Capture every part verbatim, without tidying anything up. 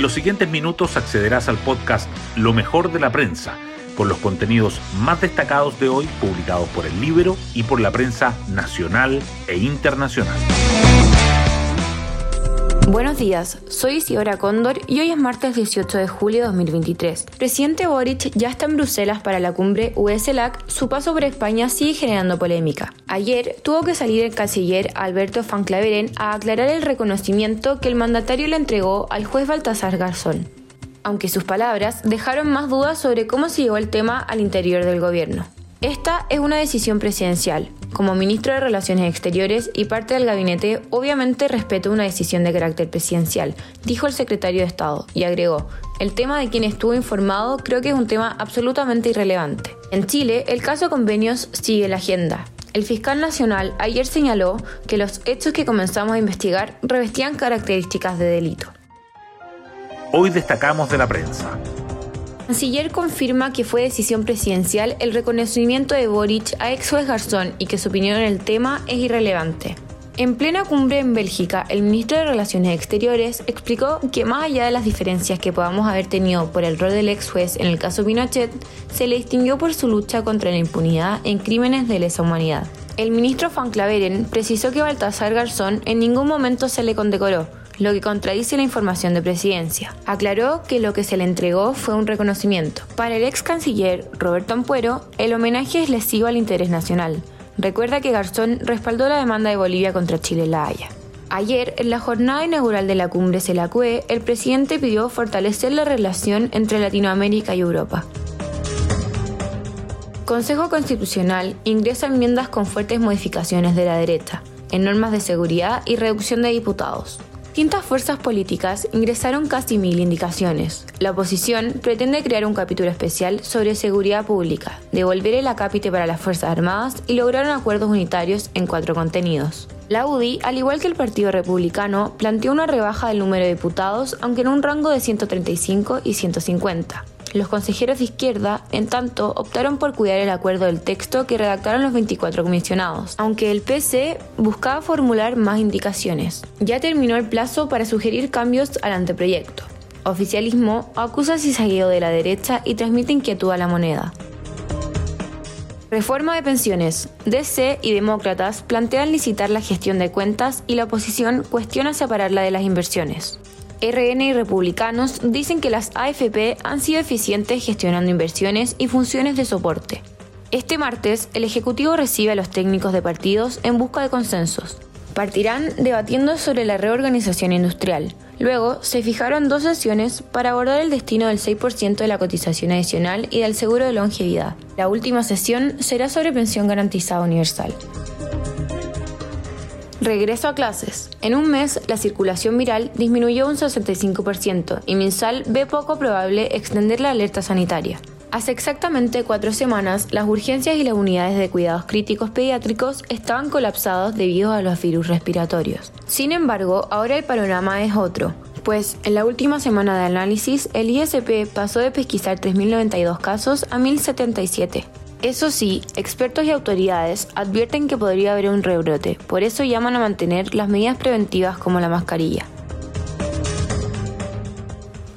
En los siguientes minutos accederás al podcast Lo Mejor de la Prensa, con los contenidos más destacados de hoy publicados por El Líbero y por la prensa nacional e internacional. Buenos días, soy Isidora Cóndor y hoy es martes dieciocho de julio de dos mil veintitrés. Presidente Boric ya está en Bruselas para la cumbre U E CELAC. Su paso por España sigue generando polémica. Ayer tuvo que salir el canciller Alberto Van Klaveren a aclarar el reconocimiento que el mandatario le entregó al juez Baltasar Garzón, aunque sus palabras dejaron más dudas sobre cómo se llevó el tema al interior del gobierno. Esta es una decisión presidencial. Como ministro de Relaciones Exteriores y parte del gabinete, obviamente respeto una decisión de carácter presidencial, dijo el secretario de Estado, y agregó: el tema de quien estuvo informado creo que es un tema absolutamente irrelevante. En Chile, el caso Convenios sigue la agenda. El fiscal nacional ayer señaló que los hechos que comenzamos a investigar revestían características de delito. Hoy destacamos de la prensa. El canciller confirma que fue decisión presidencial el reconocimiento de Boric a ex juez Garzón y que su opinión en el tema es irrelevante. En plena cumbre en Bélgica, el ministro de Relaciones Exteriores explicó que más allá de las diferencias que podamos haber tenido por el rol del ex juez en el caso Pinochet, se le distinguió por su lucha contra la impunidad en crímenes de lesa humanidad. El ministro Van Klaveren precisó que Baltasar Garzón en ningún momento se le condecoró, lo que contradice la información de presidencia. Aclaró que lo que se le entregó fue un reconocimiento. Para el ex canciller Roberto Ampuero, el homenaje es lesivo al interés nacional. Recuerda que Garzón respaldó la demanda de Bolivia contra Chile en La Haya. Ayer, en la jornada inaugural de la cumbre CELAC-U E, el presidente pidió fortalecer la relación entre Latinoamérica y Europa. Consejo Constitucional ingresa enmiendas con fuertes modificaciones de la derecha en normas de seguridad y reducción de diputados. Distintas fuerzas políticas ingresaron casi mil indicaciones. La oposición pretende crear un capítulo especial sobre seguridad pública, devolver el acápite para las Fuerzas Armadas y lograron acuerdos unitarios en cuatro contenidos. La U D I, al igual que el Partido Republicano, planteó una rebaja del número de diputados, aunque en un rango de ciento treinta y cinco y ciento cincuenta. Los consejeros de izquierda, en tanto, optaron por cuidar el acuerdo del texto que redactaron los veinticuatro comisionados, aunque el P C buscaba formular más indicaciones. Ya terminó el plazo para sugerir cambios al anteproyecto. Oficialismo acusa cizagueo de la derecha y transmite inquietud a la moneda. Reforma de pensiones. D C y demócratas plantean licitar la gestión de cuentas y la oposición cuestiona separarla de las inversiones. R N y republicanos dicen que las A F P han sido eficientes gestionando inversiones y funciones de soporte. Este martes, el Ejecutivo recibe a los técnicos de partidos en busca de consensos. Partirán debatiendo sobre la reorganización industrial. Luego, se fijaron dos sesiones para abordar el destino del seis por ciento de la cotización adicional y del seguro de longevidad. La última sesión será sobre pensión garantizada universal. Regreso a clases. En un mes, la circulación viral disminuyó un sesenta y cinco por ciento y Minsal ve poco probable extender la alerta sanitaria. Hace exactamente cuatro semanas, las urgencias y las unidades de cuidados críticos pediátricos estaban colapsados debido a los virus respiratorios. Sin embargo, ahora el panorama es otro, pues en la última semana de análisis, el I S P pasó de pesquisar tres mil noventa y dos casos a mil setenta y siete. Eso sí, expertos y autoridades advierten que podría haber un rebrote, por eso llaman a mantener las medidas preventivas como la mascarilla.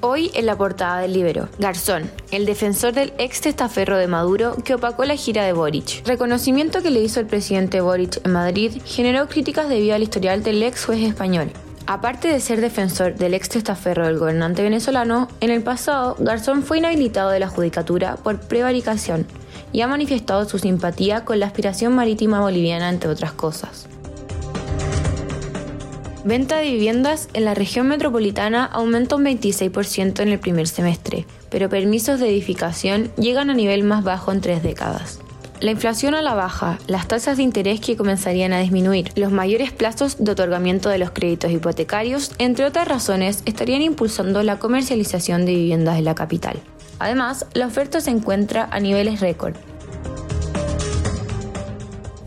Hoy en la portada del Líbero, Garzón, el defensor del ex testaferro de Maduro que opacó la gira de Boric. Reconocimiento que le hizo el presidente Boric en Madrid generó críticas debido al historial del ex juez español. Aparte de ser defensor del ex testaferro del gobernante venezolano, en el pasado Garzón fue inhabilitado de la judicatura por prevaricación y ha manifestado su simpatía con la aspiración marítima boliviana, entre otras cosas. Venta de viviendas en la región metropolitana aumenta un veintiséis por ciento en el primer semestre, pero permisos de edificación llegan a nivel más bajo en tres décadas. La inflación a la baja, las tasas de interés que comenzarían a disminuir, los mayores plazos de otorgamiento de los créditos hipotecarios, entre otras razones, estarían impulsando la comercialización de viviendas en la capital. Además, la oferta se encuentra a niveles récord.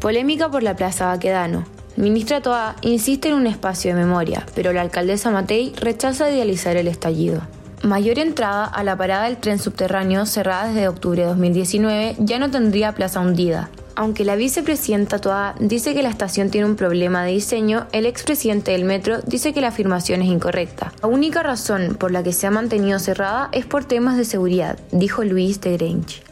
Polémica por la Plaza Baquedano. Ministra Tohá insiste en un espacio de memoria, pero la alcaldesa Matei rechaza idealizar el estallido. Mayor entrada a la parada del tren subterráneo cerrada desde octubre de dos mil diecinueve ya no tendría plaza hundida. Aunque la vicepresidenta Tohá dice que la estación tiene un problema de diseño, el expresidente del metro dice que la afirmación es incorrecta. La única razón por la que se ha mantenido cerrada es por temas de seguridad, dijo Luis de Grange.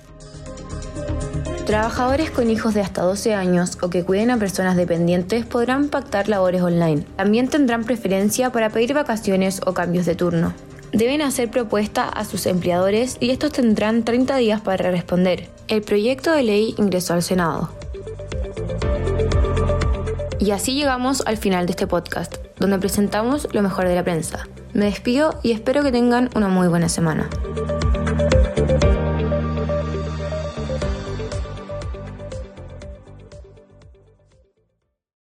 Trabajadores con hijos de hasta doce años o que cuiden a personas dependientes podrán pactar labores online. También tendrán preferencia para pedir vacaciones o cambios de turno. Deben hacer propuesta a sus empleadores y estos tendrán treinta días para responder. El proyecto de ley ingresó al Senado. Y así llegamos al final de este podcast, donde presentamos lo mejor de la prensa. Me despido y espero que tengan una muy buena semana.